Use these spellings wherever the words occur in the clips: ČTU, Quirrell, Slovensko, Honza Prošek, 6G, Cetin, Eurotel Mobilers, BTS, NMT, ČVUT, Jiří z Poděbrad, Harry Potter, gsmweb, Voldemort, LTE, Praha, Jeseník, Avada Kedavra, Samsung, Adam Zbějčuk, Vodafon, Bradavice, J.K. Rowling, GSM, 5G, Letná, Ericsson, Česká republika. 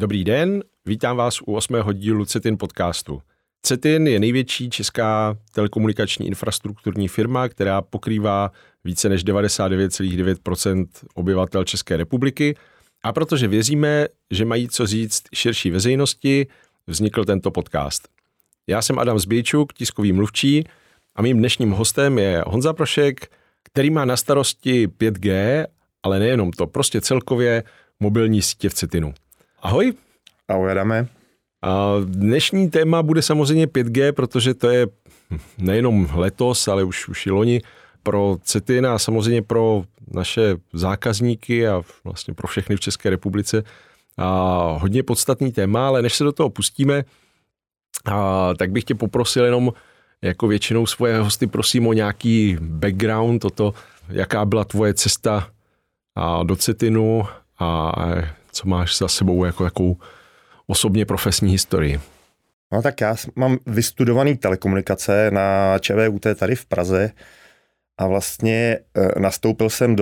Dobrý den, vítám vás u 8. dílu Cetin podcastu. Cetin je největší česká telekomunikační infrastrukturní firma, která pokrývá více než 99,9% obyvatel České republiky. A protože věříme, že mají co říct širší veřejnosti, vznikl tento podcast. Já jsem Adam Zbějčuk, tiskový mluvčí, a mým dnešním hostem je Honza Prošek, který má na starosti 5G, ale nejenom to, prostě celkově mobilní sítě v Cetinu. Ahoj. Ahoj, Adame. A dnešní téma bude samozřejmě 5G, protože to je nejenom letos, ale už i loni pro Cetin a samozřejmě pro naše zákazníky a vlastně pro všechny v České republice a hodně podstatný téma, ale než se do toho pustíme, tak bych tě poprosil jenom, jako většinou svoje hosty, prosím o nějaký background, jaká byla tvoje cesta do Cetinu a co máš za sebou jako jakou osobně profesní historii. No tak já mám vystudovaný telekomunikace na ČVUT tady v Praze a vlastně nastoupil jsem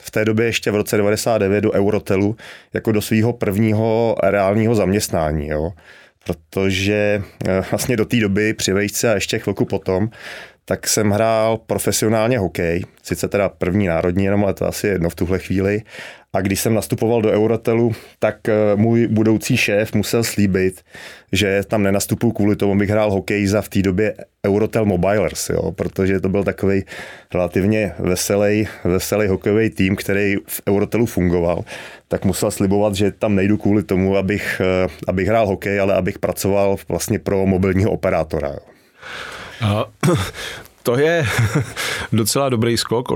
v té době ještě v roce 99 do Eurotelu jako do svého prvního reálního zaměstnání, jo. Protože vlastně do té doby při vejšce a ještě chvilku potom, tak jsem hrál profesionálně hokej, sice teda první národní jenom, ale to asi jedno v tuhle chvíli. A když jsem nastupoval do Eurotelu, tak můj budoucí šéf musel slíbit, že tam nenastupuji kvůli tomu, bych hrál hokej za v té době Eurotel Mobilers, jo, protože to byl takový relativně veselý hokejový tým, který v Eurotelu fungoval, tak musel slibovat, že tam nejdu kvůli tomu, abych hrál hokej, ale abych pracoval vlastně pro mobilního operátora. Jo. To je docela dobrý skok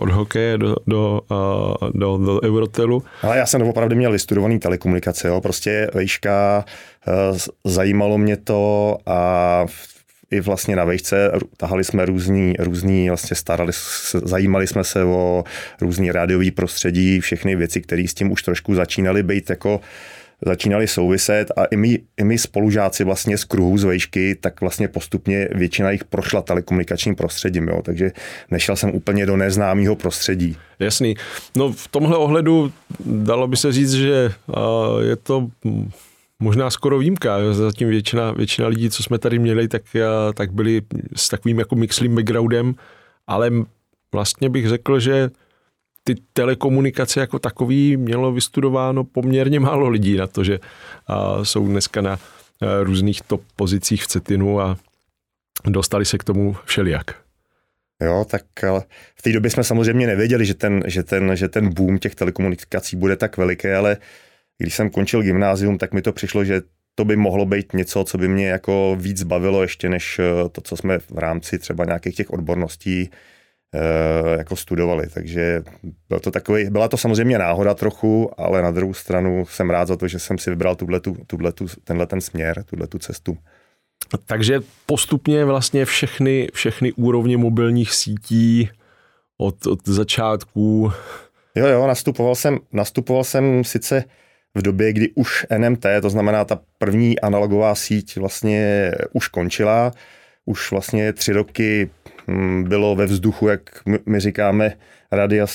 od hokeje do Eurotelu. Ale já jsem opravdu měl vystudovaný telekomunikace, jo. Prostě vejška, zajímalo mě to a i vlastně na vejšce tahali jsme různý vlastně zajímali jsme se o různý rádiový prostředí, všechny věci, které s tím už trošku začínaly souviset a i my spolužáci vlastně z kruhu z vejšky, tak vlastně postupně většina jich prošla telekomunikačním prostředím, jo? Takže nešel jsem úplně do neznámého prostředí. Jasný. No v tomhle ohledu dalo by se říct, že je to možná skoro výjimka. Zatím většina lidí, co jsme tady měli, tak byli s takovým jako mixlým backgroundem, ale vlastně bych řekl, že ty telekomunikace jako takový mělo vystudováno poměrně málo lidí na to, že jsou dneska na různých top pozicích v Cetinu a dostali se k tomu všelijak. Jo, tak v té době jsme samozřejmě nevěděli, že ten boom těch telekomunikací bude tak veliký, ale když jsem končil gymnázium, tak mi to přišlo, že to by mohlo být něco, co by mě jako víc bavilo ještě než to, co jsme v rámci třeba nějakých těch odborností jako studovali, takže byla to samozřejmě náhoda trochu, ale na druhou stranu jsem rád za to, že jsem si vybral tenhle směr, tuhletu cestu. Takže postupně vlastně všechny úrovně mobilních sítí od začátku. Jo, nastupoval jsem sice v době, kdy už NMT, to znamená ta první analogová síť vlastně už končila, už vlastně 3 roky bylo ve vzduchu, jak my říkáme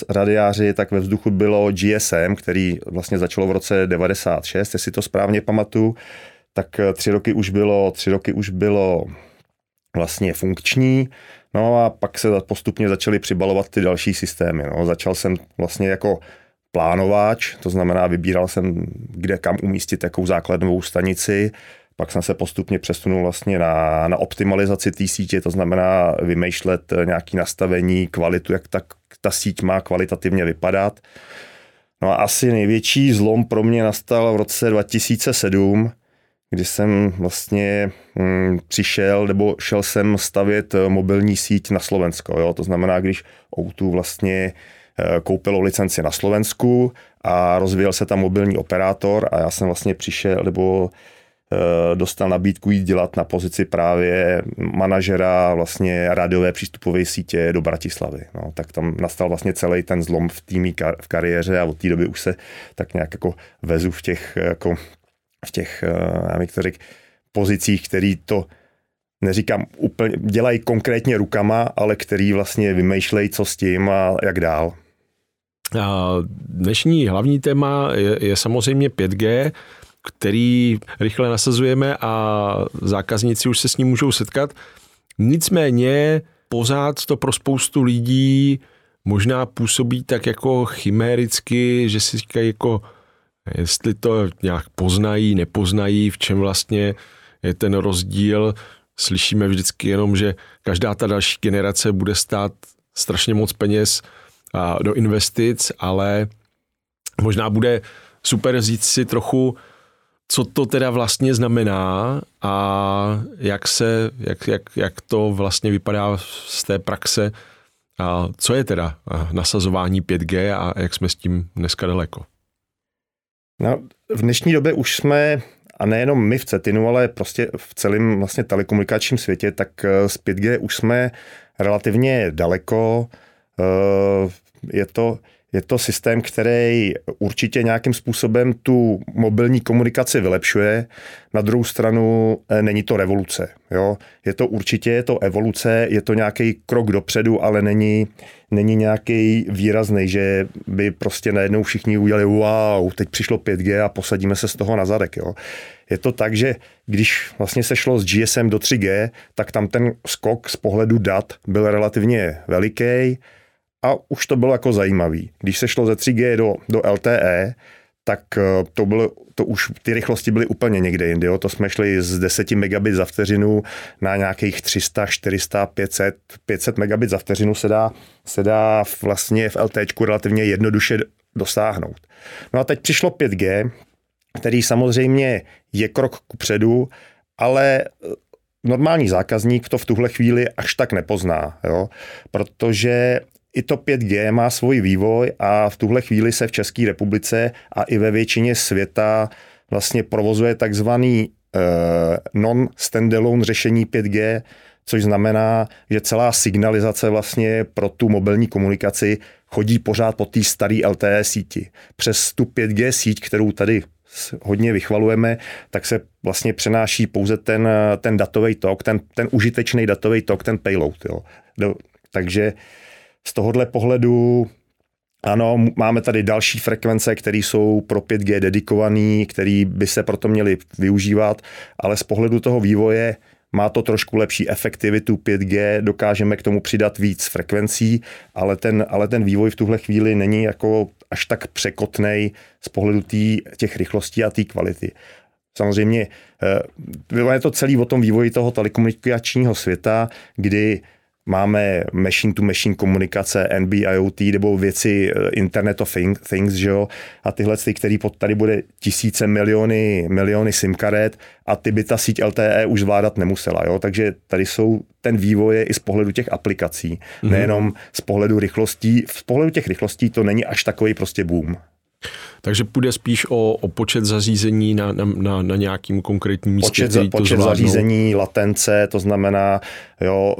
radiáři, tak ve vzduchu bylo GSM, který vlastně začalo v roce 96, jestli to správně pamatuju, tak 3 roky už bylo vlastně funkční, no a pak se postupně začaly přibalovat ty další systémy, no. Začal jsem vlastně jako plánováč, to znamená vybíral jsem, kde kam umístit jakou základnovou stanici. Pak jsem se postupně přesunul vlastně na optimalizaci té sítě, to znamená vymýšlet nějaké nastavení, kvalitu, jak ta síť má kvalitativně vypadat. No a asi největší zlom pro mě nastal v roce 2007, kdy jsem vlastně šel jsem stavět mobilní síť na Slovensko. Jo? To znamená, když O2 vlastně koupilo licenci na Slovensku a rozvíjel se tam mobilní operátor a já jsem vlastně dostal nabídku jít dělat na pozici právě manažera vlastně rádiové přístupové sítě do Bratislavy. No, tak tam nastal vlastně celý ten zlom v kariéře a od té doby už se tak nějak jako vezu v těch některých pozicích, který to neříkám úplně, dělají konkrétně rukama, ale který vlastně vymýšlejí co s tím a jak dál. Dnešní hlavní téma je samozřejmě 5G, který rychle nasazujeme a zákazníci už se s ním můžou setkat. Nicméně pořád to pro spoustu lidí možná působí tak jako chiméricky, že si říkají jako, jestli to nějak poznají, nepoznají, v čem vlastně je ten rozdíl. Slyšíme vždycky jenom, že každá ta další generace bude stát strašně moc peněz do investic, ale možná bude super říct si trochu, co to teda vlastně znamená a jak to vlastně vypadá z té praxe a co je teda nasazování 5G a jak jsme s tím dneska daleko. No, v dnešní době už jsme, a nejenom my v Cetinu, ale prostě v celém vlastně telekomunikačním světě, tak z 5G už jsme relativně daleko. Je to systém, který určitě nějakým způsobem tu mobilní komunikaci vylepšuje. Na druhou stranu není to revoluce. Jo? Je to evoluce, je to nějaký krok dopředu, ale není nějaký výrazný, že by prostě najednou všichni udělali wow, teď přišlo 5G a posadíme se z toho na zadek. Jo? Je to tak, že když vlastně se šlo z GSM do 3G, tak tam ten skok z pohledu dat byl relativně veliký, a už to bylo jako zajímavý. Když se šlo ze 3G do LTE, tak to už ty rychlosti byly úplně někde jinde. Jo? To jsme šli z 10 megabit za vteřinu na nějakých 300, 400, 500. 500 megabit za vteřinu se dá vlastně v LTEčku relativně jednoduše dosáhnout. No a teď přišlo 5G, který samozřejmě je krok kupředu, ale normální zákazník to v tuhle chvíli až tak nepozná. Jo? Protože i to 5G má svůj vývoj a v tuhle chvíli se v České republice a i ve většině světa vlastně provozuje takzvaný non-standalone řešení 5G, což znamená, že celá signalizace vlastně pro tu mobilní komunikaci chodí pořád po té staré LTE síti. Přes tu 5G síť, kterou tady hodně vychvalujeme, tak se vlastně přenáší pouze ten datový tok, ten užitečný datový tok, ten payload. Jo. Takže z tohohle pohledu, ano, máme tady další frekvence, které jsou pro 5G dedikované, které by se proto měly využívat, ale z pohledu toho vývoje má to trošku lepší efektivitu 5G, dokážeme k tomu přidat víc frekvencí, ale ten vývoj v tuhle chvíli není jako až tak překotnej z pohledu těch rychlostí a té kvality. Samozřejmě je to celý o tom vývoji toho telekomunikačního světa, kdy máme machine-to-machine komunikace, NB, IoT, nebo věci Internet of Things, že jo? A tyhle, který tady bude tisíce, miliony SIM-karet a ty by ta síť LTE už zvládat nemusela. Jo? Takže tady jsou ten vývoj i z pohledu těch aplikací, nejenom z pohledu rychlostí. Z pohledu těch rychlostí to není až takový prostě boom. Takže půjde spíš o počet zařízení na nějakým konkrétním místě. Počet zařízení, latence, to znamená, jo,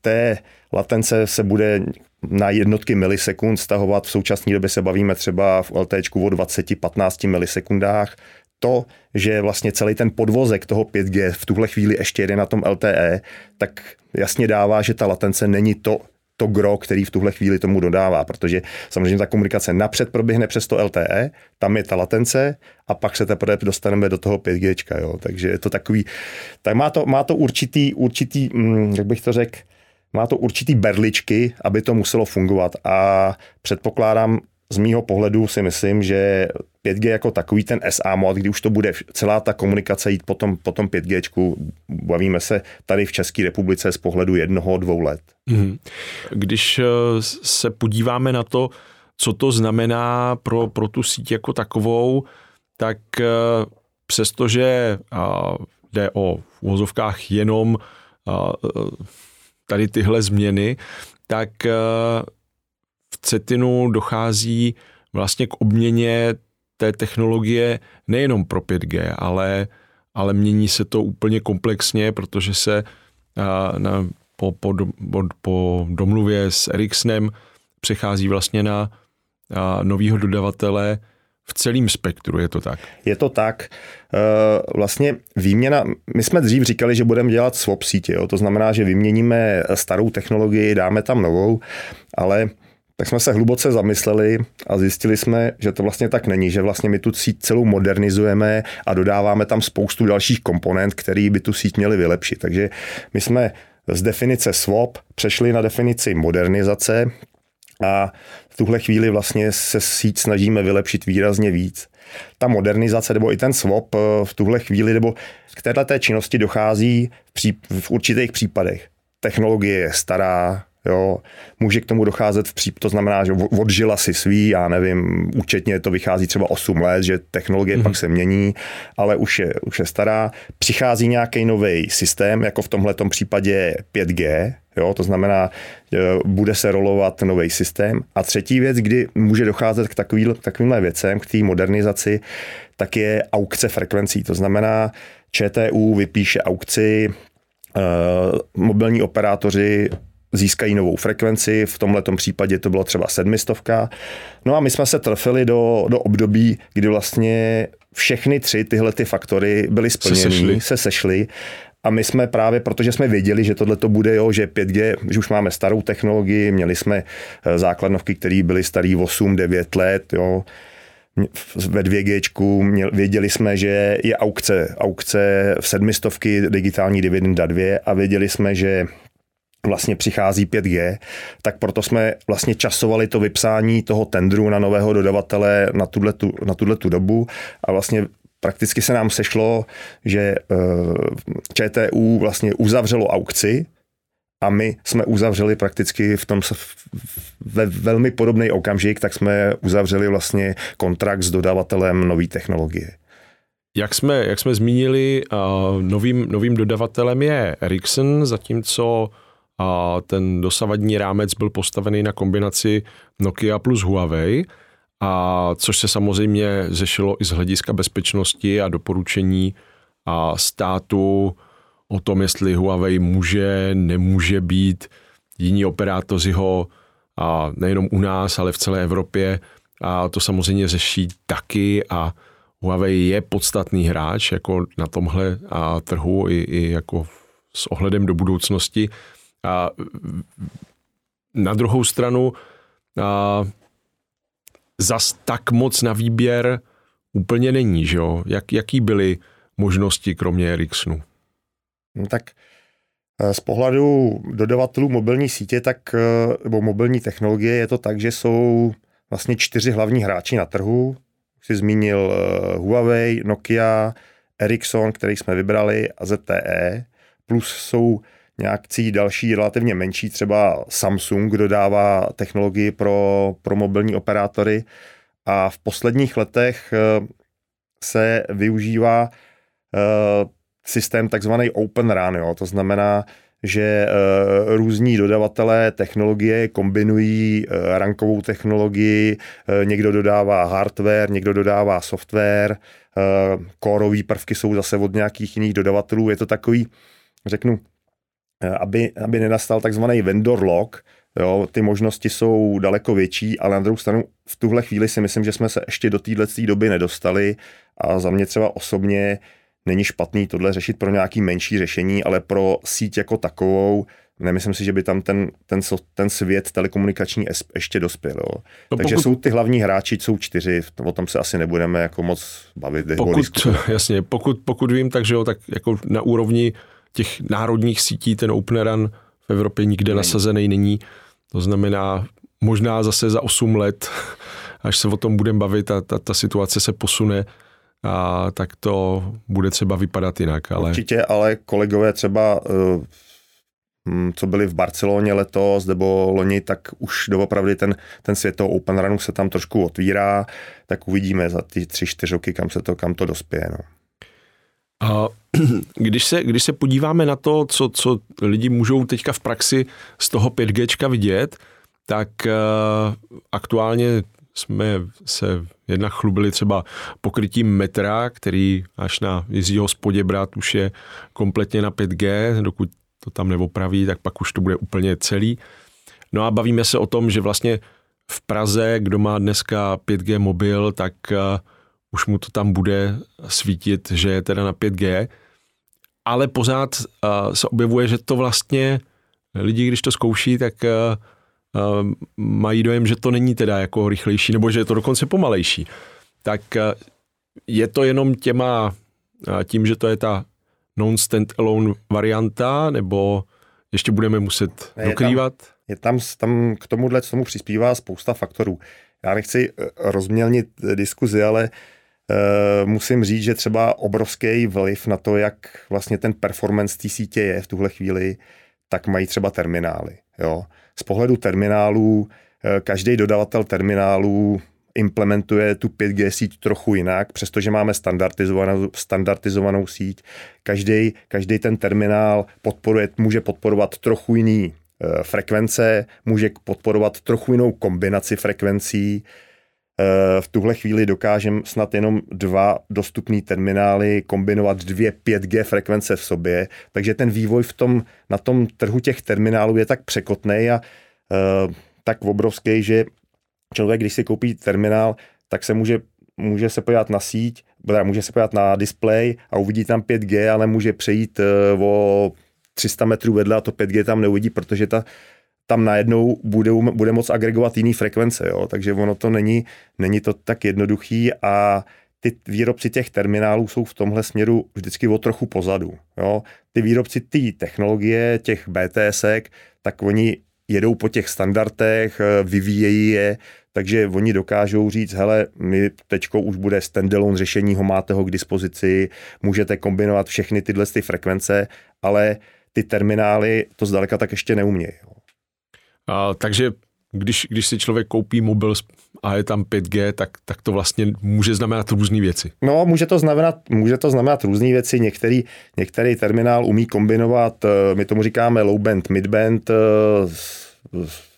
té latence se bude na jednotky milisekund stahovat. V současné době se bavíme třeba v LTEčku o 20-15 milisekundách. To, že vlastně celý ten podvozek toho 5G v tuhle chvíli ještě jede na tom LTE, tak jasně dává, že ta latence není to gro, který v tuhle chvíli tomu dodává, protože samozřejmě ta komunikace napřed proběhne přes to LTE, tam je ta latence a pak se teprve dostaneme do toho 5G, jo. Takže je to takový, tak má to určitý, jak bych to řekl, má to určitý berličky, aby to muselo fungovat a předpokládám, z mýho pohledu si myslím, že 5G jako takový ten SA mod, kdy už to bude celá ta komunikace jít po tom 5G, bavíme se tady v České republice z pohledu 1-2 let. Když se podíváme na to, co to znamená pro tu síť jako takovou, tak přestože jde o v uvozovkách jenom tady tyhle změny, tak v Cetinu dochází vlastně k obměně té technologie nejenom pro 5G, ale mění se to úplně komplexně, protože se po domluvě s Ericssonem přechází vlastně na novýho dodavatele v celém spektru, je to tak? Je to tak. Vlastně výměna, my jsme dřív říkali, že budeme dělat swap sítě, jo? To znamená, že vyměníme starou technologii, dáme tam novou, ale tak jsme se hluboce zamysleli a zjistili jsme, že to vlastně tak není, že vlastně my tu síť celou modernizujeme a dodáváme tam spoustu dalších komponent, které by tu síť měly vylepšit. Takže my jsme z definice swap přešli na definici modernizace a v tuhle chvíli vlastně se síť snažíme vylepšit výrazně víc. Ta modernizace nebo i ten swap v tuhle chvíli nebo k této činnosti dochází v určitých případech. Technologie je stará, jo, může k tomu docházet to znamená, že odžila si svý, já nevím, účetně to vychází třeba 8 let, že technologie pak se mění, ale už je stará. Přichází nějaký nový systém, jako v tomhletom případě 5G, jo, to znamená, bude se rolovat nový systém. A třetí věc, kdy může docházet k takovýmhle věcem, k té modernizaci, tak je aukce frekvencí. To znamená, ČTU vypíše aukci, mobilní operátoři získají novou frekvenci, v tomhletom případě to bylo třeba 700. No a my jsme se trefili do období, kdy vlastně všechny tři tyhle ty faktory byly splněny, se sešly. A my jsme právě, protože jsme věděli, že tohle to bude, jo, že 5G, že už máme starou technologii, měli jsme základnovky, které byly starý 8-9 let, jo. Ve 2G věděli jsme, že je aukce v 700, digitální dividenda 2 a věděli jsme, že vlastně přichází 5G, tak proto jsme vlastně časovali to vypsání toho tendru na nového dodavatele na tu dobu a vlastně prakticky se nám sešlo, že ČTU vlastně uzavřelo aukci a my jsme uzavřeli prakticky ve velmi podobný okamžik, tak jsme uzavřeli vlastně kontrakt s dodavatelem nové technologie. Jak jsme zmínili, novým dodavatelem je Ericsson, zatímco ten dosavadní rámec byl postavený na kombinaci Nokia plus Huawei, a což se samozřejmě řešilo i z hlediska bezpečnosti a doporučení a státu o tom, jestli Huawei může, nemůže být. Jiní operátoři ho a nejenom u nás, ale v celé Evropě a to samozřejmě řeší taky a Huawei je podstatný hráč jako na tomhle trhu i jako s ohledem do budoucnosti. A na druhou stranu zas tak moc na výběr úplně není, že jo? Jaký byly možnosti kromě Ericssonu? No tak z pohledu dodavatelů mobilní sítě nebo mobilní technologie je to tak, že jsou vlastně 4 hlavní hráči na trhu. Už jsi zmínil Huawei, Nokia, Ericsson, který jsme vybrali a ZTE, plus jsou nějakcí další relativně menší, třeba Samsung dodává technologii pro mobilní operátory a v posledních letech se využívá systém takzvaný OpenRAN, jo? To znamená, že různí dodavatelé technologie kombinují rankovou technologii, někdo dodává hardware, někdo dodává software, kórový prvky jsou zase od nějakých jiných dodavatelů, je to takový, řeknu, aby nenastal takzvaný vendor lock, jo, ty možnosti jsou daleko větší, ale na druhou stranu v tuhle chvíli si myslím, že jsme se ještě do této doby nedostali a za mě třeba osobně není špatný tohle řešit pro nějaký menší řešení, ale pro síť jako takovou, nemyslím si, že by tam ten svět telekomunikační ještě dospěl. Jo. No takže jsou ty hlavní hráči, jsou 4, o tom se asi nebudeme jako moc bavit. Jasně, pokud vím, takže jo, tak jako na úrovni těch národních sítí ten OpenRAN v Evropě nikde nasazený není. To znamená, možná zase za 8 let, až se o tom budeme bavit a ta situace se posune, a tak to bude třeba vypadat jinak. Ale... Určitě, ale kolegové třeba, co byli v Barceloně letos nebo loni, tak už doopravdy ten svět toho OpenRANu se tam trošku otvírá, tak uvidíme za ty 3-4 roky, kam to dospěje. No. A když se podíváme na to, co lidi můžou teďka v praxi z toho 5G vidět, tak aktuálně jsme se jednak chlubili třeba pokrytím metra, který až na Jiřího z Poděbrad už je kompletně na 5G, dokud to tam neopraví, tak pak už to bude úplně celý. No a bavíme se o tom, že vlastně v Praze, kdo má dneska 5G mobil, tak už mu to tam bude svítit, že je teda na 5G, ale pořád se objevuje, že to vlastně lidi, když to zkouší, tak mají dojem, že to není teda jako rychlejší, nebo že je to dokonce pomalejší. Tak je to jenom tím, že to je ta non-stand-alone varianta, nebo ještě budeme muset dokrývat? Je tam k tomuhle, co tomu přispívá spousta faktorů. Já nechci rozmělnit diskuzi, ale musím říct, že třeba obrovský vliv na to, jak vlastně ten performance té sítě je v tuhle chvíli, tak mají třeba terminály. Jo. Z pohledu terminálů, každý dodavatel terminálů implementuje tu 5G síť trochu jinak, přestože máme standardizovanou síť. Každý ten terminál může podporovat trochu jiný frekvence, může podporovat trochu jinou kombinaci frekvencí. V tuhle chvíli dokážeme snad jenom 2 dostupné terminály kombinovat 2 5G frekvence v sobě, takže ten vývoj na tom trhu těch terminálů je tak překotnej a tak obrovský, že člověk, když si koupí terminál, tak se může se podívat na síť, může se podívat na displej a uvidí tam 5G, ale může přejít o 300 metrů vedle a to 5G tam neuvidí, protože tam najednou bude moc agregovat jiný frekvence, jo? Takže ono to není to tak jednoduchý a ty výrobci těch terminálů jsou v tomhle směru vždycky o trochu pozadu. Jo? Ty výrobci té technologie, těch BTSek, tak oni jedou po těch standardech, vyvíjejí je, takže oni dokážou říct, hele, my tečkou už bude standalone řešení, ho máte ho k dispozici, můžete kombinovat všechny tyhle ty frekvence, ale ty terminály to zdaleka tak ještě neumějí. Takže když si člověk koupí mobil a je tam 5G, tak to vlastně může znamenat různý věci. No, může to znamenat různý věci. Některý terminál umí kombinovat, my tomu říkáme low band, mid band,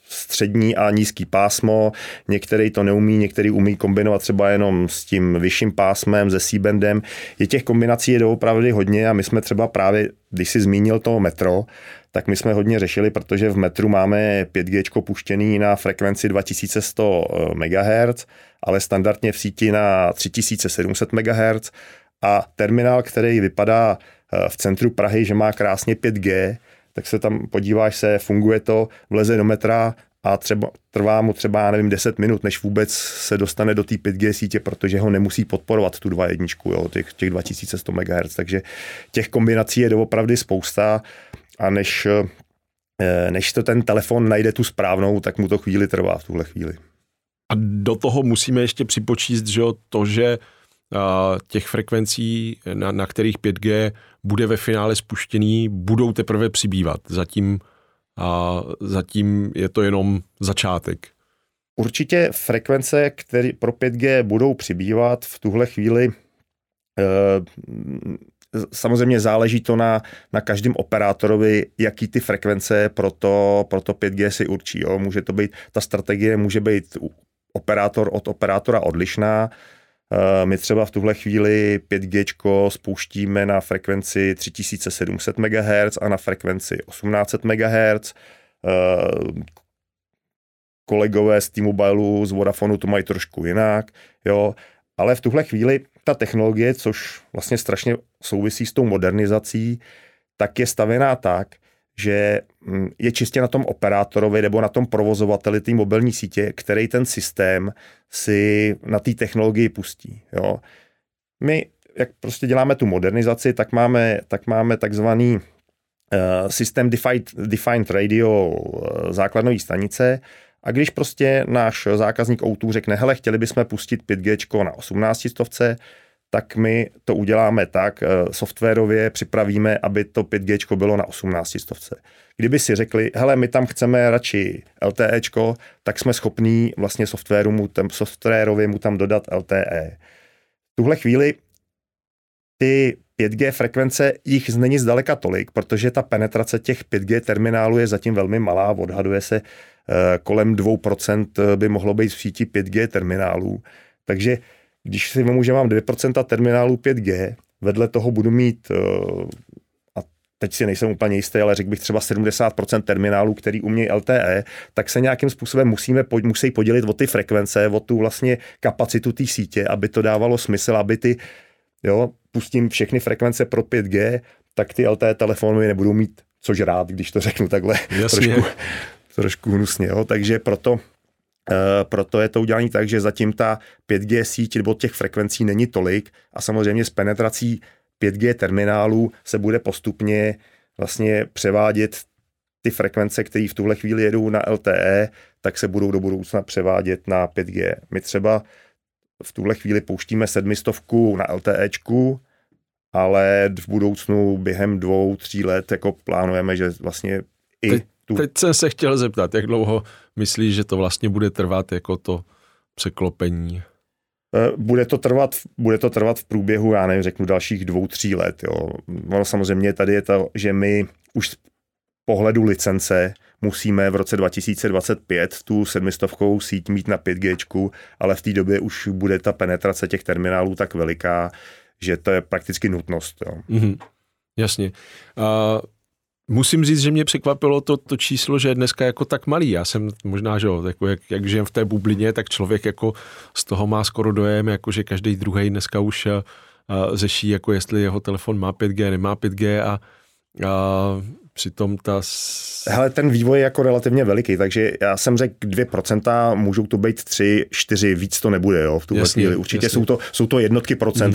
střední a nízký pásmo. Některý to neumí, některý umí kombinovat třeba jenom s tím vyšším pásmem, se C-bandem. Těch kombinací je doopravdy hodně a my jsme třeba právě, když si zmínil toho metro, tak my jsme hodně řešili, protože v metru máme 5G puštěný na frekvenci 2100 MHz, ale standardně v síti na 3700 MHz a terminál, který vypadá v centru Prahy, že má krásně 5G, tak se tam podíváš se, funguje to, vleze do metra a trvá mu třeba, 10 minut, než vůbec se dostane do té 5G sítě, protože ho nemusí podporovat tu 2.1, jo, těch 2100 MHz, takže těch kombinací je doopravdy spousta a než to ten telefon najde tu správnou, tak mu to chvíli trvá v tuhle chvíli. A do toho musíme ještě připočíst, že to, že těch frekvencí, na kterých 5G bude ve finále spuštěný, budou teprve přibývat. Zatím je to jenom začátek. Určitě frekvence, které pro 5G budou přibývat v tuhle chvíli, samozřejmě záleží to na každém operátorovi, jaký ty frekvence pro to 5G si určí. Jo. Může to být, ta strategie může být operátor od operátora odlišná. My třeba v tuhle chvíli 5G spouštíme na frekvenci 3700 MHz a na frekvenci 1800 MHz. Kolegové z T-Mobileu, z Vodafonu to mají trošku jinak, jo. Ale v tuhle chvíli ta technologie, což vlastně strašně souvisí s tou modernizací, tak je stavěná tak, že je čistě na tom operátorovi nebo na tom provozovateli té mobilní sítě, který ten systém si na té technologii pustí. Jo. My, jak prostě děláme tu modernizaci, tak máme takzvaný systém defined radio základnové stanice. A když prostě náš zákazník O2 řekne, hele, chtěli bychom pustit 5G na 1800, tak my to uděláme tak, softwarově připravíme, aby to 5G bylo na 1800. Kdyby si řekli, hele, my tam chceme radši LTE, tak jsme schopní vlastně softwarově mu tam dodat LTE. V tuhle chvíli ty 5G frekvence jich není zdaleka tolik, protože ta penetrace těch 5G terminálů je zatím velmi malá, odhaduje se kolem 2% by mohlo být v síti 5G terminálů. Takže když si vemu, že mám 2% terminálů 5G, vedle toho budu mít, a teď si nejsem úplně jistý, ale řekl bych třeba 70% terminálů, který umějí LTE, tak se nějakým způsobem musí podělit o ty frekvence, o tu vlastně kapacitu té sítě, aby to dávalo smysl, aby pustím všechny frekvence pro 5G, tak ty LTE telefony nebudou mít což rád, když to řeknu takhle. Jasně. Trošku, trošku hnusně, jo? Takže proto je to udělané tak, že zatím ta 5G síť nebo těch frekvencí není tolik a samozřejmě s penetrací 5G terminálů se bude postupně vlastně převádět ty frekvence, které v tuhle chvíli jedou na LTE, tak se budou do budoucna převádět na 5G. My třeba v tuhle chvíli pouštíme 700 na LTEčku, ale v budoucnu během 2-3 let jako plánujeme, že vlastně i Teď jsem se chtěl zeptat, jak dlouho myslíš, že to vlastně bude trvat jako to překlopení? Bude to trvat v průběhu, já nevím, řeknu dalších 2-3 let. Jo. Ono samozřejmě tady je to, že my už z pohledu licence musíme v roce 2025 tu 700 síť mít na 5G, ale v té době už bude ta penetrace těch terminálů tak veliká, že to je prakticky nutnost. Jo. Mm-hmm. Jasně. Musím říct, že mě překvapilo to číslo, že je dneska jako tak malý. Já jsem možná, že jako jak žijem v té bublině, tak člověk jako z toho má skoro dojem, jako že každý druhý dneska už řeší, jako jestli jeho telefon má 5G, nemá 5G a přitom Hele, ten vývoj je jako relativně veliký, takže já jsem řekl 2%, můžou to být 3-4, víc to nebude, jo, v tuhle chvíli. Určitě jsou to jednotky procent,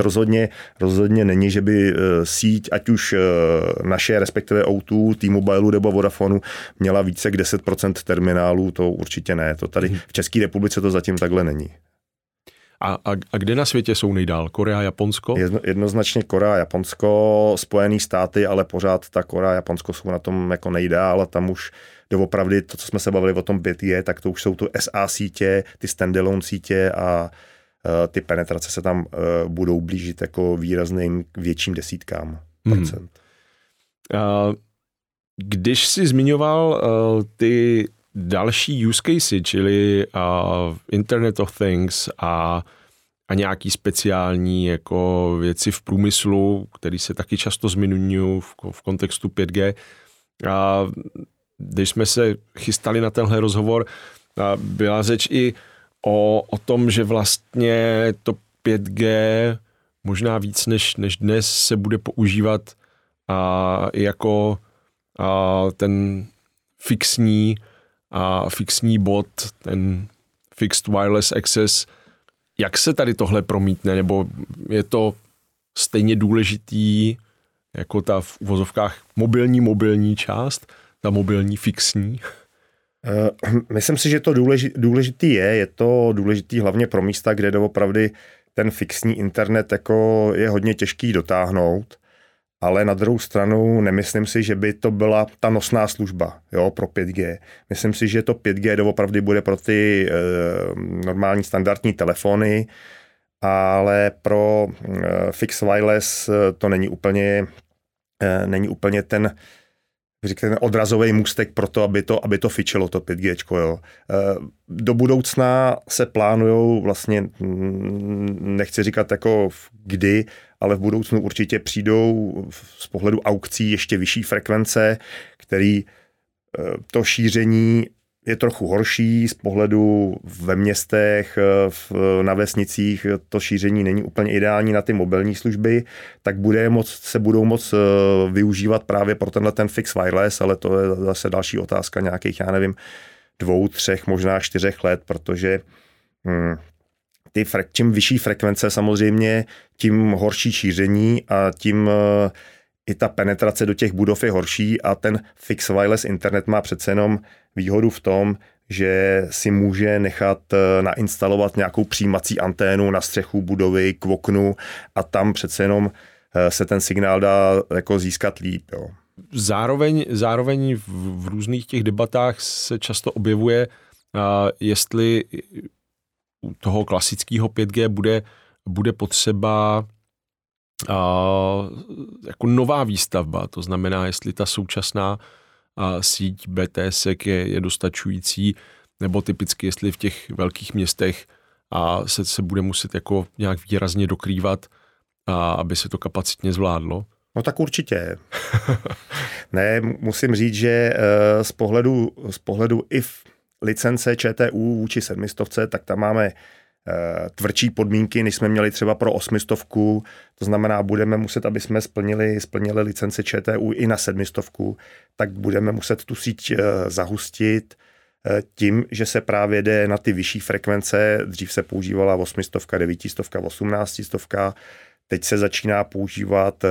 rozhodně není, že by síť, ať už naše, respektive O2, T-Mobileu nebo Vodafonu, měla více k 10% terminálů, to určitě ne, to tady v České republice to zatím takhle není. A kde na světě jsou nejdál? Korea, Japonsko? Jednoznačně Korea, Japonsko, Spojené státy, ale pořád ta Korea, Japonsko jsou na tom jako nejdál a tam už doopravdy to, co jsme se bavili o tom 5G, tak to už jsou tu SA sítě, ty standalone sítě a ty penetrace se tam budou blížit jako výrazným větším desítkám procent. Když jsi zmiňoval ty další use case, čili Internet of Things a nějaký speciální jako věci v průmyslu, které se taky často zmiňují v kontextu 5G. Když jsme se chystali na tenhle rozhovor, byla řeč i o tom, že vlastně to 5G možná víc než dnes se bude používat jako ten fixní bod, ten fixed wireless access. Jak se tady tohle promítne, nebo je to stejně důležitý jako ta v uvozovkách mobilní část, ta mobilní fixní? Myslím si, že to důležitý je. Je to důležitý hlavně pro místa, kde doopravdy ten fixní internet jako je hodně těžký dotáhnout. Ale na druhou stranu nemyslím si, že by to byla ta nosná služba, jo, pro 5G. Myslím si, že to 5G doopravdy bude pro ty normální standardní telefony, ale pro fixed wireless to není úplně ten, řekněme, odrazový můstek pro to, aby to fičelo to 5G. Jo. Do budoucna se plánujou vlastně, nechci říkat jako kdy, ale v budoucnu určitě přijdou z pohledu aukcí ještě vyšší frekvence, který to šíření je trochu horší z pohledu ve městech, na vesnicích, to šíření není úplně ideální na ty mobilní služby, tak budou moc využívat právě pro tenhle ten fixed wireless, ale to je zase další otázka nějakých, já nevím, 2, 3, možná 4 let, protože čím vyšší frekvence samozřejmě, tím horší šíření a tím i ta penetrace do těch budov je horší a ten fixed wireless internet má přece jenom výhodu v tom, že si může nechat nainstalovat nějakou přijímací anténu na střechu budovy, k oknu a tam přece jenom se ten signál dá jako získat líp. Jo. Zároveň v různých těch debatách se často objevuje, jestli u toho klasického 5G bude potřeba jako nová výstavba. To znamená, jestli ta současná síť BTS je dostačující, nebo typicky, jestli v těch velkých městech se bude muset jako nějak výrazně dokrývat, aby se to kapacitně zvládlo. No tak určitě. Ne, musím říct, že z pohledu i licence ČTU vůči 700, tak tam máme tvrdší podmínky, než jsme měli třeba pro 800, to znamená, budeme muset, aby jsme splnili licenci ČTU i na 700, tak budeme muset tu síť zahustit tím, že se právě jde na ty vyšší frekvence, dřív se používala 800, 900, 1800, teď se začíná používat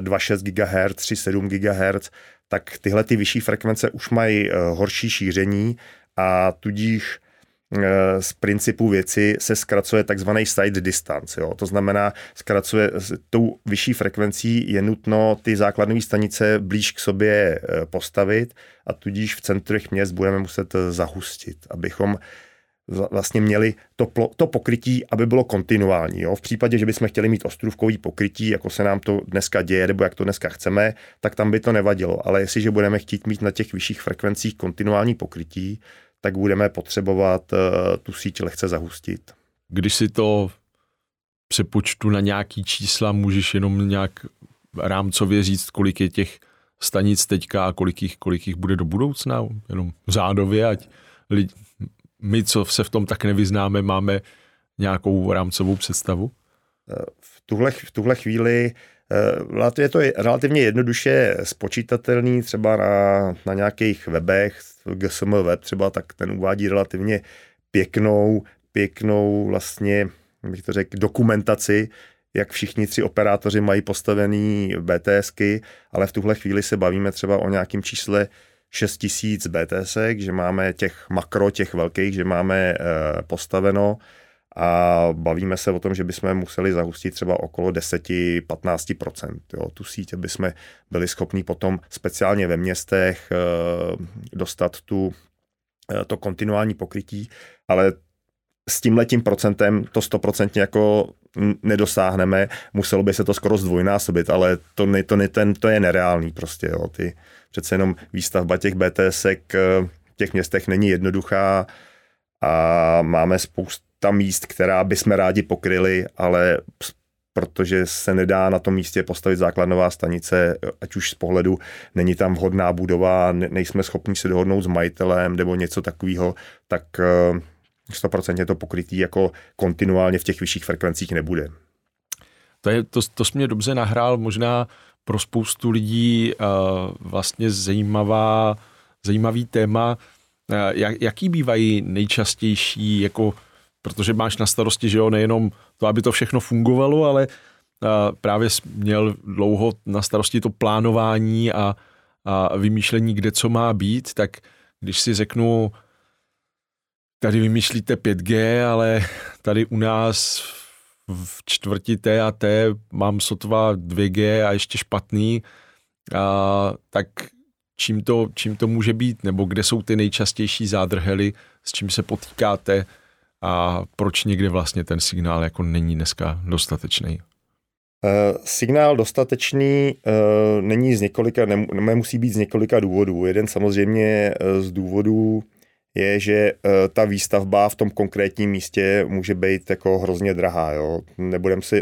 2,6 GHz, 3,7 GHz, tak tyhle ty vyšší frekvence už mají horší šíření a tudíž z principu věci se zkracuje takzvaný site distance. Jo? To znamená, zkracuje tou vyšší frekvencí je nutno ty základní stanice blíž k sobě postavit a tudíž v centrech měst budeme muset zahustit, abychom vlastně měli to pokrytí, aby bylo kontinuální. Jo? V případě, že bychom chtěli mít ostrůvkový pokrytí, jako se nám to dneska děje, nebo jak to dneska chceme, tak tam by to nevadilo. Ale jestliže budeme chtít mít na těch vyšších frekvencích kontinuální pokrytí, tak budeme potřebovat tu síť lehce zahustit. Když si to přepočtu na nějaký čísla, můžeš jenom nějak rámcově říct, kolik je těch stanic teďka a kolik jich bude do budoucna? Jenom řádově, ať my, co se v tom tak nevyznáme, máme nějakou rámcovou představu? V tuhle chvíli je to relativně jednoduše spočítatelný, třeba na nějakých webech, gsmweb třeba, tak ten uvádí relativně pěknou vlastně, bych to řekl, dokumentaci, jak všichni tři operátoři mají postavený BTSky, ale v tuhle chvíli se bavíme třeba o nějakém čísle 6000 BTSek, že máme těch velkých, že máme postaveno, a bavíme se o tom, že bychom museli zahustit třeba okolo 10-15%. Jo, tu síť, aby jsme byli schopni potom speciálně ve městech dostat to kontinuální pokrytí, ale s tímhletím procentem to 100% jako nedosáhneme, muselo by se to skoro zdvojnásobit, ale to je nereálný prostě. Jo. Přece jenom výstavba těch BTSek v těch městech není jednoduchá a máme spousta míst, která bychom rádi pokryli, ale protože se nedá na tom místě postavit základnová stanice, ať už z pohledu není tam vhodná budova, nejsme schopni se dohodnout s majitelem nebo něco takového, tak 100% to pokrytí jako kontinuálně v těch vyšších frekvencích nebude. To jsi mě dobře nahrál, možná pro spoustu lidí vlastně zajímavý téma. Jaký bývají nejčastější, jako, protože máš na starosti, že jo, nejenom to, aby to všechno fungovalo, ale právě jsi měl dlouho na starosti to plánování a vymýšlení, kde co má být, tak když si řeknu, tady vymýšlíte 5G, ale tady u nás v čtvrti T a T mám sotva 2G a ještě špatný, tak čím to může být, nebo kde jsou ty nejčastější zádrhely, s čím se potýkáte a proč někde vlastně ten signál jako není dneska dostatečný? Signál dostatečný není nemusí být z několika důvodů. Jeden samozřejmě z důvodů je, že ta výstavba v tom konkrétním místě může být jako hrozně drahá. Jo?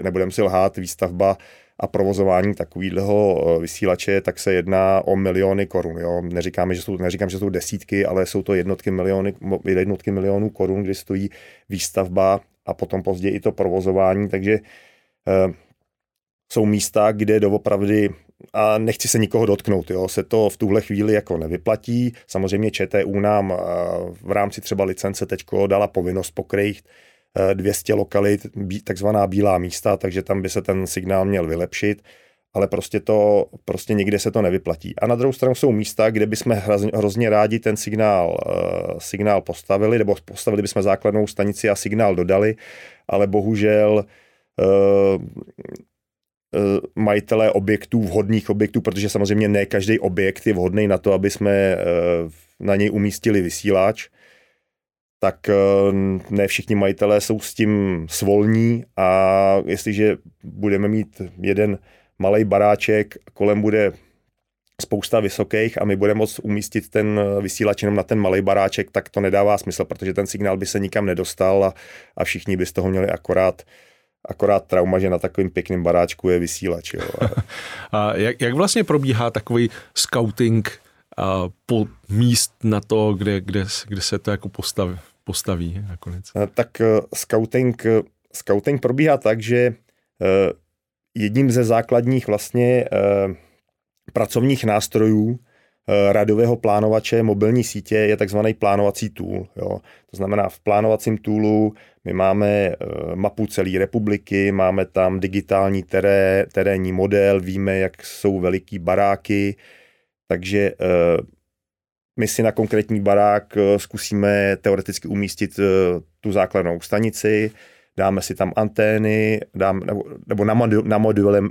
Nebudem si lhát, výstavba a provozování takového vysílače, tak se jedná o miliony korun. Jo? Neříkám, že jsou desítky, ale jsou to jednotky milionů korun, kdy stojí výstavba a potom později i to provozování. Takže jsou místa, kde doopravdy, a nechci se nikoho dotknout, jo, se to v tuhle chvíli jako nevyplatí. Samozřejmě ČTU nám v rámci třeba licence teďko dala povinnost pokrýt 200 lokalit, takzvaná bílá místa, takže tam by se ten signál měl vylepšit, ale prostě nikde se to nevyplatí. A na druhou stranu jsou místa, kde bychom hrozně rádi ten signál postavili, nebo postavili bychom základnou stanici a signál dodali, ale bohužel majitelé objektů, vhodných objektů, protože samozřejmě ne každý objekt je vhodný na to, aby jsme na něj umístili vysílač, tak ne všichni majitelé jsou s tím svolní a jestliže budeme mít jeden malej baráček, kolem bude spousta vysokých a my budeme moct umístit ten vysílač jenom na ten malej baráček, tak to nedává smysl, protože ten signál by se nikam nedostal a všichni by z toho měli akorát trauma, že na takovým pěkným baráčku je vysílač. Jo. A jak vlastně probíhá takový scouting po míst na to, kde se to jako postaví? postaví nakonec? Tak scouting probíhá tak, že jedním ze základních vlastně pracovních nástrojů radiového plánovače mobilní sítě je takzvaný plánovací tool. Jo. To znamená, v plánovacím toolu my máme mapu celé republiky, máme tam digitální terénní model, víme, jak jsou veliký baráky, takže my si na konkrétní barák zkusíme teoreticky umístit tu základnou stanici, dáme si tam antény, namodelujeme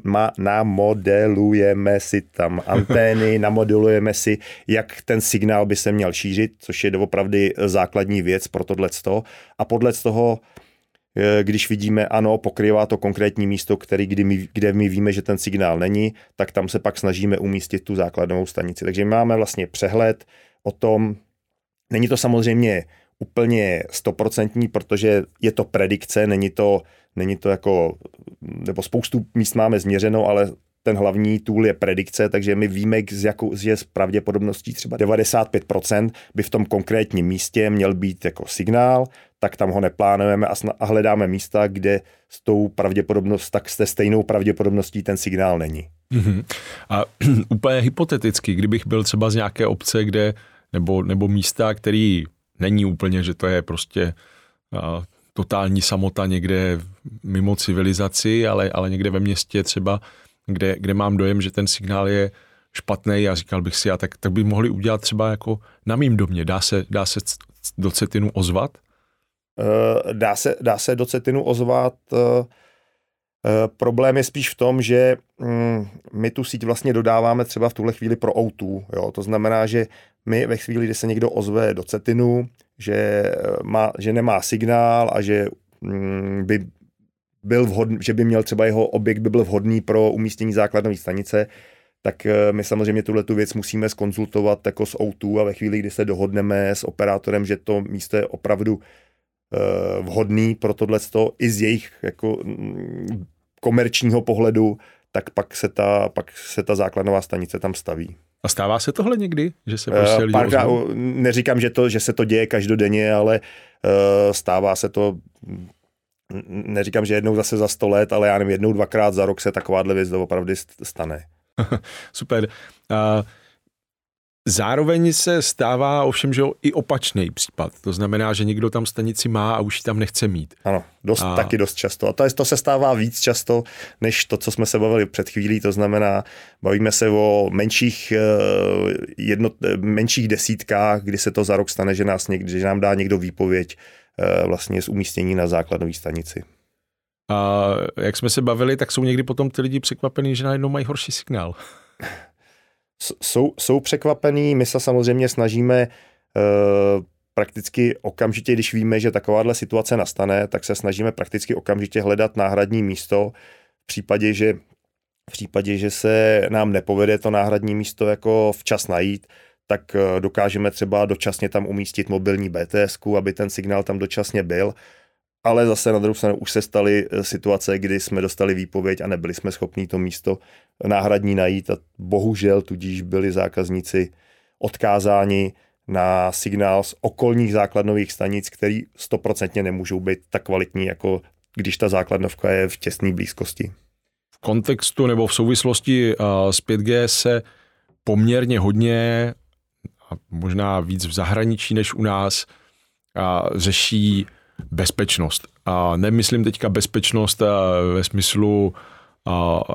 si tam antény, namodelujeme si, jak ten signál by se měl šířit, což je doopravdy základní věc pro tohleto. A podle toho, když vidíme, ano, pokrývá to konkrétní místo, kde my víme, že ten signál není, tak tam se pak snažíme umístit tu základnou stanici. Takže máme vlastně přehled o tom, není to samozřejmě úplně 100%, protože je to predikce, není to jako, nebo spoustu míst máme změřeno, ale ten hlavní tool je predikce, takže my víme, že s pravděpodobností třeba 95% by v tom konkrétním místě měl být jako signál, tak tam ho neplánujeme a hledáme místa, kde s tou pravděpodobnost, tak se stejnou pravděpodobností ten signál není. Mm-hmm. A úplně hypoteticky, kdybych byl třeba z nějaké obce, kde, nebo místa, který není úplně, že to je prostě totální samota někde mimo civilizaci, ale někde ve městě třeba, kde mám dojem, že ten signál je špatný a říkal bych si, a tak by mohli udělat třeba jako na mým domě. Dá se do Cetinu ozvat? Dá se do Cetinu ozvat. Problém je spíš v tom, že my tu síť vlastně dodáváme třeba v tuhle chvíli pro O2. Jo? To znamená, že my ve chvíli, kdy se někdo ozve do Cetinu, že nemá signál a že by byl vhodný, že by měl třeba jeho objekt by byl vhodný pro umístění základní stanice, tak my samozřejmě tuhletu věc musíme skonzultovat jako s O2 a ve chvíli, kdy se dohodneme s operátorem, že to místo je opravdu vhodný pro tohleto i z jejich jako komerčního pohledu, tak pak se ta základnová stanice tam staví. A stává se tohle někdy? Že se prostě lidi ozvou? Neříkám, že se to děje každodenně, ale stává se to, neříkám, že jednou zase za 100 let, ale já nevím, jednou, dvakrát za rok se takováhle věc doopravdy stane. Super. Zároveň se stává ovšem, že i opačný případ. To znamená, že někdo tam stanici má a už ji tam nechce mít. Ano, taky dost často. A to se stává víc často, než to, co jsme se bavili před chvílí. To znamená, bavíme se o menších desítkách, kdy se to za rok stane, že nám dá někdo výpověď vlastně z umístění na základové stanici. A jak jsme se bavili, tak jsou někdy potom ty lidi překvapení, že najednou mají horší signál. Jsou překvapení, my se samozřejmě snažíme prakticky okamžitě, když víme, že takováhle situace nastane, tak se snažíme prakticky okamžitě hledat náhradní místo. V případě, že se nám nepovede to náhradní místo jako včas najít, tak dokážeme třeba dočasně tam umístit mobilní BTS-ku, aby ten signál tam dočasně byl. Ale zase na druhou stranu už se staly situace, kdy jsme dostali výpověď a nebyli jsme schopni to místo náhradní najít a bohužel tudíž byli zákazníci odkázáni na signál z okolních základnových stanic, který 100% nemůžou být tak kvalitní, jako když ta základnovka je v těsné blízkosti. V kontextu nebo v souvislosti s 5G se poměrně hodně, a možná víc v zahraničí než u nás, řeší bezpečnost. A nemyslím teďka bezpečnost ve smyslu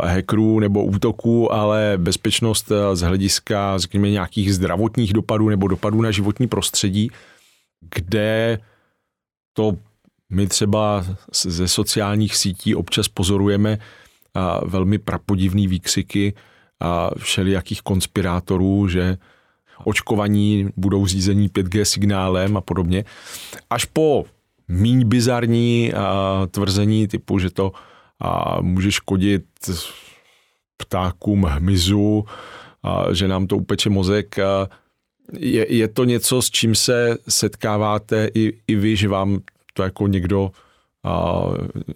hackerů nebo útoků, ale bezpečnost z hlediska, řekněme, nějakých zdravotních dopadů nebo dopadů na životní prostředí, kde to my třeba ze sociálních sítí občas pozorujeme velmi prapodivný výkřiky všelijakých konspirátorů, že očkovaní budou řízení 5G signálem a podobně. Až po míň bizarní tvrzení typu, že to může škodit ptákům, hmyzu, že nám to upeče mozek. Je to něco, s čím se setkáváte i vy, že vám to jako někdo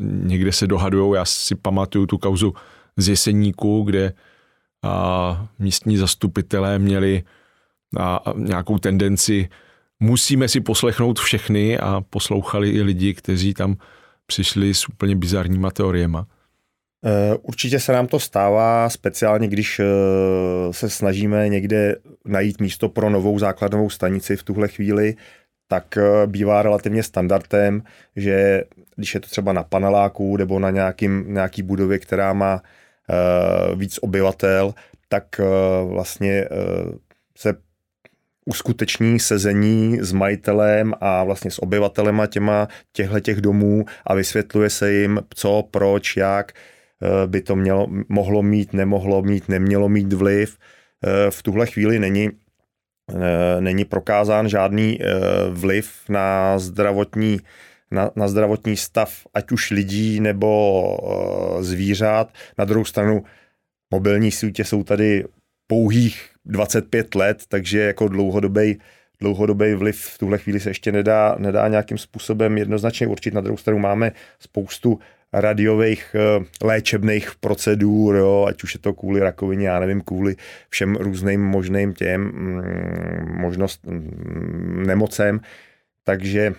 někde se dohadujou. Já si pamatuju tu kauzu z Jeseníku, kde místní zastupitelé měli nějakou tendenci musíme si poslechnout všechny a poslouchali i lidi, kteří tam přišli s úplně bizarníma teoriema. Určitě se nám to stává, speciálně když se snažíme někde najít místo pro novou základovou stanici v tuhle chvíli, tak bývá relativně standardem, že když je to třeba na paneláku nebo na nějaký budově, která má víc obyvatel, tak vlastně se uskuteční sezení s majitelem a vlastně s obyvatelema těchto domů a vysvětluje se jim, co, proč, jak by to mohlo mít, nemohlo mít, nemělo mít vliv. V tuhle chvíli není prokázán žádný vliv na zdravotní stav, ať už lidí nebo zvířat. Na druhou stranu mobilní sítě jsou tady pouhých 25 let, takže jako dlouhodobý vliv v tuhle chvíli se ještě nedá nějakým způsobem jednoznačně určit. Na druhou stranu máme spoustu radiových léčebných procedur, jo, ať už je to kvůli rakovině, já nevím, kvůli všem různým možným nemocem, takže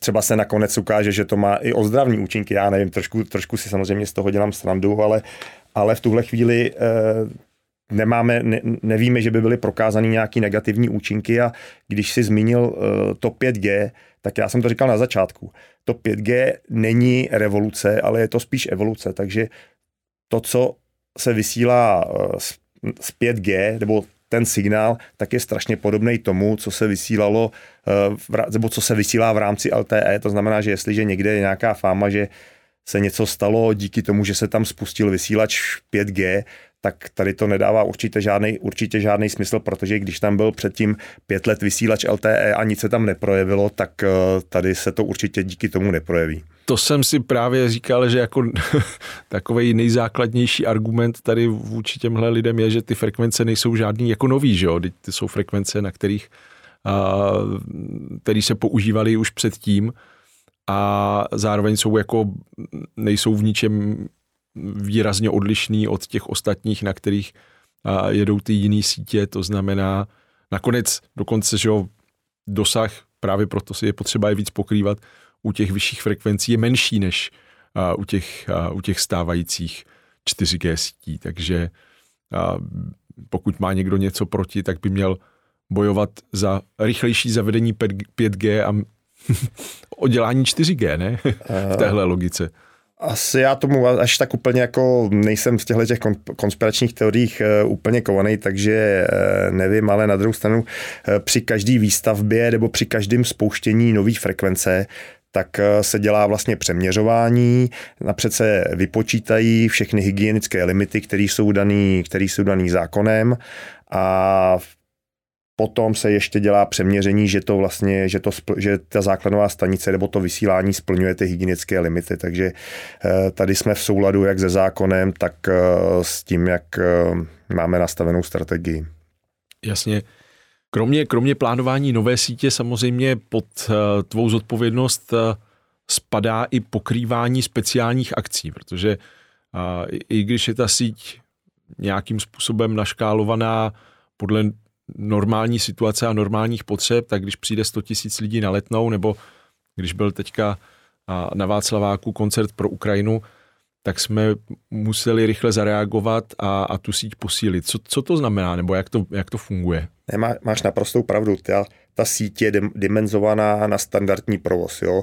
třeba se nakonec ukáže, že to má i ozdravní účinky, já nevím, trošku si samozřejmě z toho dělám srandu, ale v tuhle chvíli nevíme, že by byly prokázány nějaký negativní účinky. A když si zmínil to 5G, tak já jsem to říkal na začátku. To 5G není revoluce, ale je to spíš evoluce, takže to, co se vysílá z 5G, nebo ten signál, tak je strašně podobný tomu, co se vysílalo, nebo co se vysílá v rámci LTE, to znamená, že jestliže někde je nějaká fáma, že se něco stalo díky tomu, že se tam spustil vysílač 5G, tak tady to nedává určitě žádný smysl, protože když tam byl předtím 5 let vysílač LTE a nic se tam neprojevilo, tak tady se to určitě díky tomu neprojeví. To jsem si právě říkal, že jako takovej nejzákladnější argument tady vůči těmhle lidem je, že ty frekvence nejsou žádný jako nový, že jo? Ty jsou frekvence, na kterých který se používaly už předtím a zároveň jsou jako nejsou v ničem výrazně odlišný od těch ostatních, na kterých jedou ty jiné sítě, to znamená nakonec dokonce, že jo, dosah, právě proto si je potřeba je víc pokrývat, u těch vyšších frekvencí je menší než u těch stávajících 4G sítí, takže pokud má někdo něco proti, tak by měl bojovat za rychlejší zavedení 5G a oddělání 4G, ne? V téhle logice. Asi já tomu až tak úplně jako nejsem v těchto konspiračních teoriích úplně kovaný, takže nevím, ale na druhou stranu při každý výstavbě nebo při každém spouštění nový frekvence tak se dělá vlastně přeměřování, napřed se vypočítají všechny hygienické limity, které jsou daný zákonem a potom se ještě dělá přeměření, že ta základová stanice nebo to vysílání splňuje ty hygienické limity. Takže tady jsme v souladu jak se zákonem, tak s tím, jak máme nastavenou strategii. Jasně. Kromě plánování nové sítě samozřejmě pod tvou zodpovědnost spadá i pokrývání speciálních akcí, protože i když je ta síť nějakým způsobem naškálovaná podle normální situace a normálních potřeb, tak když přijde 100 tisíc lidí na Letnou, nebo když byl teďka na Václaváku koncert pro Ukrajinu, tak jsme museli rychle zareagovat a tu síť posílit. Co to znamená, nebo jak to funguje? Máš naprostou pravdu. Ta síť je dimenzovaná na standardní provoz. Jo?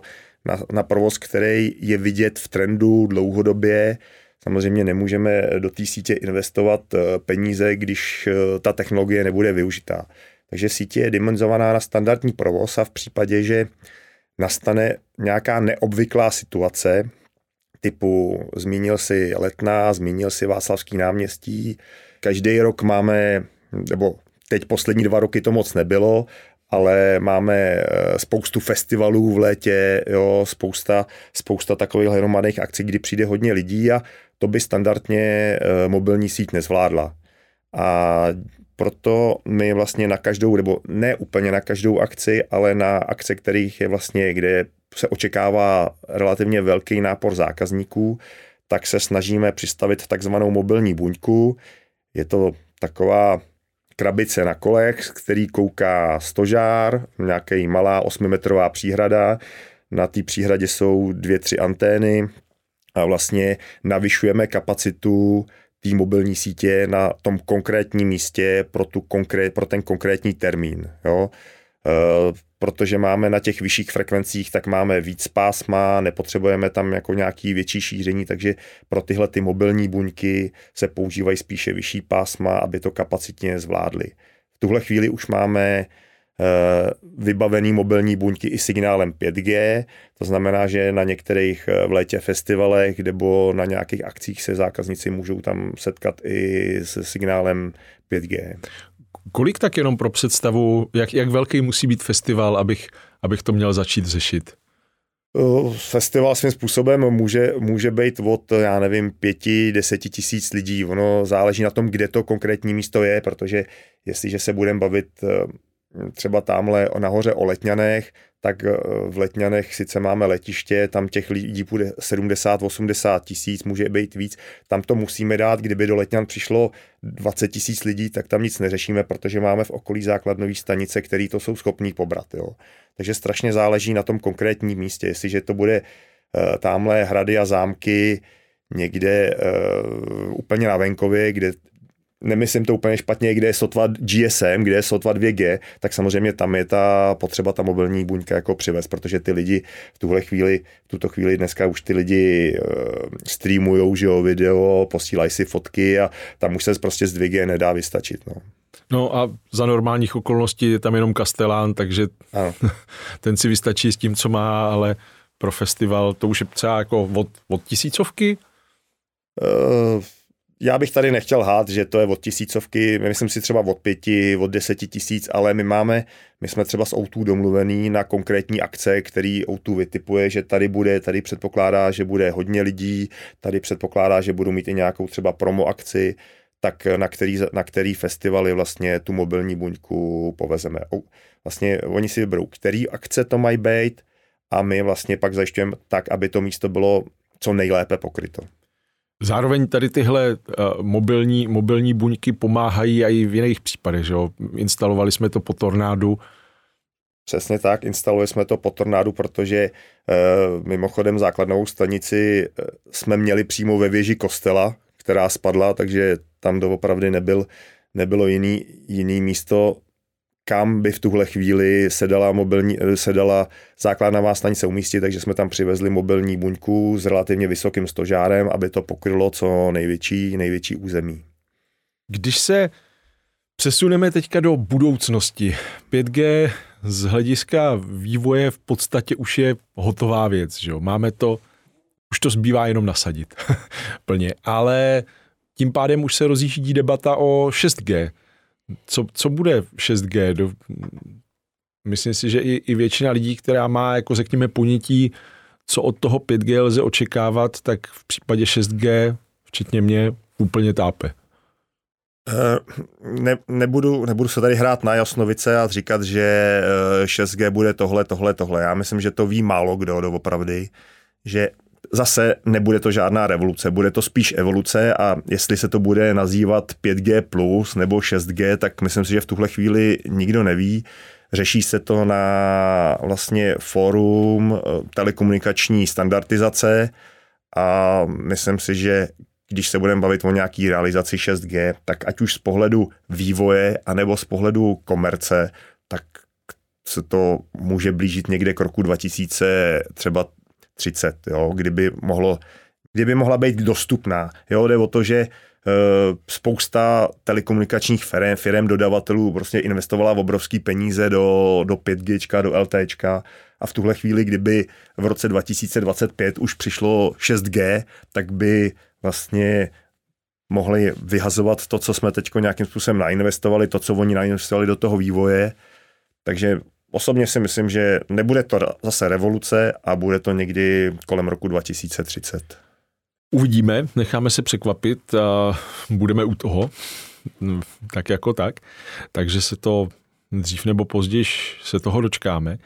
Na provoz, který je vidět v trendu dlouhodobě. Samozřejmě nemůžeme do té sítě investovat peníze, když ta technologie nebude využitá. Takže sítě je dimenzovaná na standardní provoz a v případě, že nastane nějaká neobvyklá situace, typu zmínil si Letná, zmínil si Václavský náměstí, každý rok máme, nebo teď poslední 2 roky to moc nebylo, ale máme spoustu festivalů v létě, jo, spousta takových hromadných akcí, kdy přijde hodně lidí a to by standardně mobilní síť nezvládla. A proto my vlastně na každou, nebo ne úplně na každou akci, ale na akce, kterých je vlastně, kde se očekává relativně velký nápor zákazníků, tak se snažíme přistavit takzvanou mobilní buňku. Je to taková krabice na kolech, z který kouká stožár, nějaký malá 8metrová příhrada. Na té příhradě jsou 2-3 antény a vlastně navyšujeme kapacitu té mobilní sítě na tom konkrétním místě pro ten konkrétní termín. Jo? Protože máme na těch vyšších frekvencích, tak máme víc pásma, nepotřebujeme tam jako nějaký větší šíření, takže pro tyhle ty mobilní buňky se používají spíše vyšší pásma, aby to kapacitně zvládli. V tuhle chvíli už máme vybavený mobilní buňky i signálem 5G, to znamená, že na některých v létě festivalech nebo na nějakých akcích se zákazníci můžou tam setkat i se signálem 5G. Kolik tak jenom pro představu, jak velký musí být festival, abych to měl začít řešit? Festival svým způsobem může být od, 5-10 tisíc lidí. Ono záleží na tom, kde to konkrétní místo je, protože jestliže se budeme bavit třeba tamhle nahoře o Letňanech, tak v Letňanech sice máme letiště, tam těch lidí půjde 70-80 tisíc, může být víc, tam to musíme dát, kdyby do Letňan přišlo 20 tisíc lidí, tak tam nic neřešíme, protože máme v okolí základnové stanice, které to jsou schopní pobrat. Jo. Takže strašně záleží na tom konkrétním místě, jestliže to bude tamhle hrady a zámky někde úplně na venkově, kde nemyslím to úplně špatně, kde je sotva GSM, kde je sotva 2G, tak samozřejmě tam je ta potřeba, ta mobilní buňka jako přivez, protože ty lidi v tuto chvíli dneska už ty lidi streamujou, že jo, video, posílají si fotky a tam už se prostě z 2G nedá vystačit, no. No a za normálních okolností je tam jenom Kastelán, takže ano. Ten si vystačí s tím, co má, ale pro festival to už je třeba jako od tisícovky? Já bych tady nechtěl lhát, že to je od tisícovky, myslím si třeba od 5, od 10 tisíc, ale my jsme třeba s O2 domluvený na konkrétní akce, který O2 vytipuje, že tady předpokládá, že bude hodně lidí, tady předpokládá, že budou mít i nějakou třeba promo akci, tak na který festivaly vlastně tu mobilní buňku povezeme. Vlastně oni si vyberou, který akce to mají být a my vlastně pak zajišťujeme tak, aby to místo bylo co nejlépe pokryto. Zároveň tady tyhle mobilní buňky pomáhají i v jiných případech, že jo? Instalovali jsme to po tornádu. Přesně tak, instaluje jsme to po tornádu, protože mimochodem základnou stanici jsme měli přímo ve věži kostela, která spadla, takže tam doopravdy nebylo jiný místo, kam by v tuhle chvíli se dala základnová stanice umístit, takže jsme tam přivezli mobilní buňku s relativně vysokým stožárem, aby to pokrylo co největší území. Když se přesuneme teďka do budoucnosti, 5G z hlediska vývoje v podstatě už je hotová věc, že jo? Máme to, už to zbývá jenom nasadit plně, ale tím pádem už se rozjíždí debata o 6G. Co bude 6G? Myslím si, že i většina lidí, která má, jako řekněme, ponětí, co od toho 5G lze očekávat, tak v případě 6G, včetně mě, úplně tápe. Nebudu se tady hrát na jasnovice a říkat, že 6G bude tohle. Já myslím, že to ví málo kdo doopravdy, že zase nebude to žádná revoluce, bude to spíš evoluce a jestli se to bude nazývat 5G plus nebo 6G, tak myslím si, že v tuhle chvíli nikdo neví. Řeší se to na vlastně fórum telekomunikační standardizace a myslím si, že když se budeme bavit o nějaký realizaci 6G, tak ať už z pohledu vývoje anebo z pohledu komerce, tak se to může blížit někde k roku 2000, třeba 30, jo, kdyby mohla být dostupná. Jo, jde o to, že spousta telekomunikačních firem dodavatelů prostě investovala obrovský peníze do 5G, do LTE a v tuhle chvíli, kdyby v roce 2025 už přišlo 6G, tak by vlastně mohli vyhazovat to, co jsme teď nějakým způsobem nainvestovali, to, co oni nainvestovali do toho vývoje. Takže osobně si myslím, že nebude to zase revoluce a bude to někdy kolem roku 2030. Uvidíme, necháme se překvapit a budeme u toho, tak jako tak. Takže se to dřív nebo později se toho dočkáme.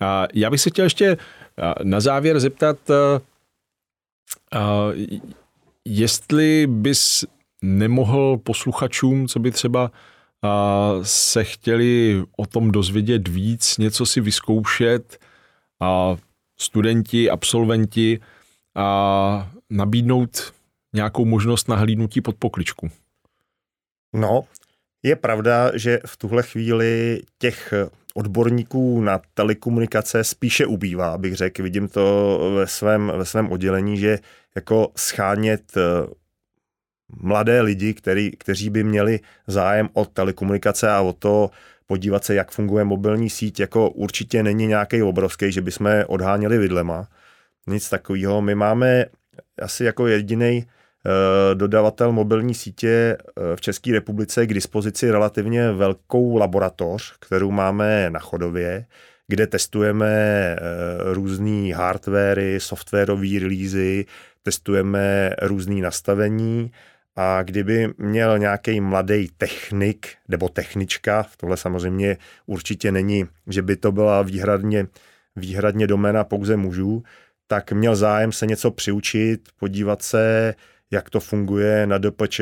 A já bych se chtěl ještě na závěr zeptat, jestli bys nemohl posluchačům, co by třeba se chtěli o tom dozvědět víc, něco si vyzkoušet, studenti, absolventi, a nabídnout nějakou možnost nahlídnutí pod pokličku. No, je pravda, že v tuhle chvíli těch odborníků na telekomunikace spíše ubývá, bych řekl. Vidím to ve svém oddělení, že jako schánět mladé lidi, kteří by měli zájem o telekomunikace a o to podívat se, jak funguje mobilní síť, jako určitě není nějaký obrovský, že bychom odháněli vidlema. Nic takového. My máme asi jako jedinej dodavatel mobilní sítě v České republice k dispozici relativně velkou laboratoř, kterou máme na Chodově, kde testujeme různý hardwary, softwarové releasy, testujeme různý nastavení, a kdyby měl nějaký mladý technik nebo technička, tohle samozřejmě určitě není, že by to byla výhradně doména pouze mužů, tak měl zájem se něco přiučit, podívat se, jak to funguje na DPČ.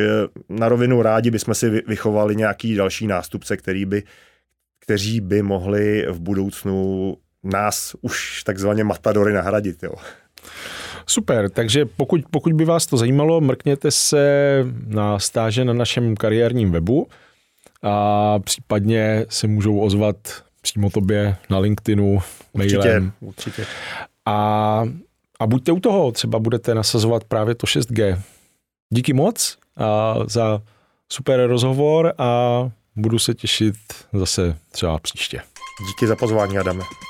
Na rovinu rádi bychom si vychovali nějaký další nástupce, kteří by mohli v budoucnu nás už takzvaně matadory nahradit. Jo. Super, takže pokud by vás to zajímalo, mrkněte se na stáže na našem kariérním webu a případně se můžou ozvat přímo tobě na LinkedInu, mailem. Určitě. A buďte u toho, třeba budete nasazovat právě to 6G. Díky moc za super rozhovor a budu se těšit zase třeba příště. Díky za pozvání, Adame.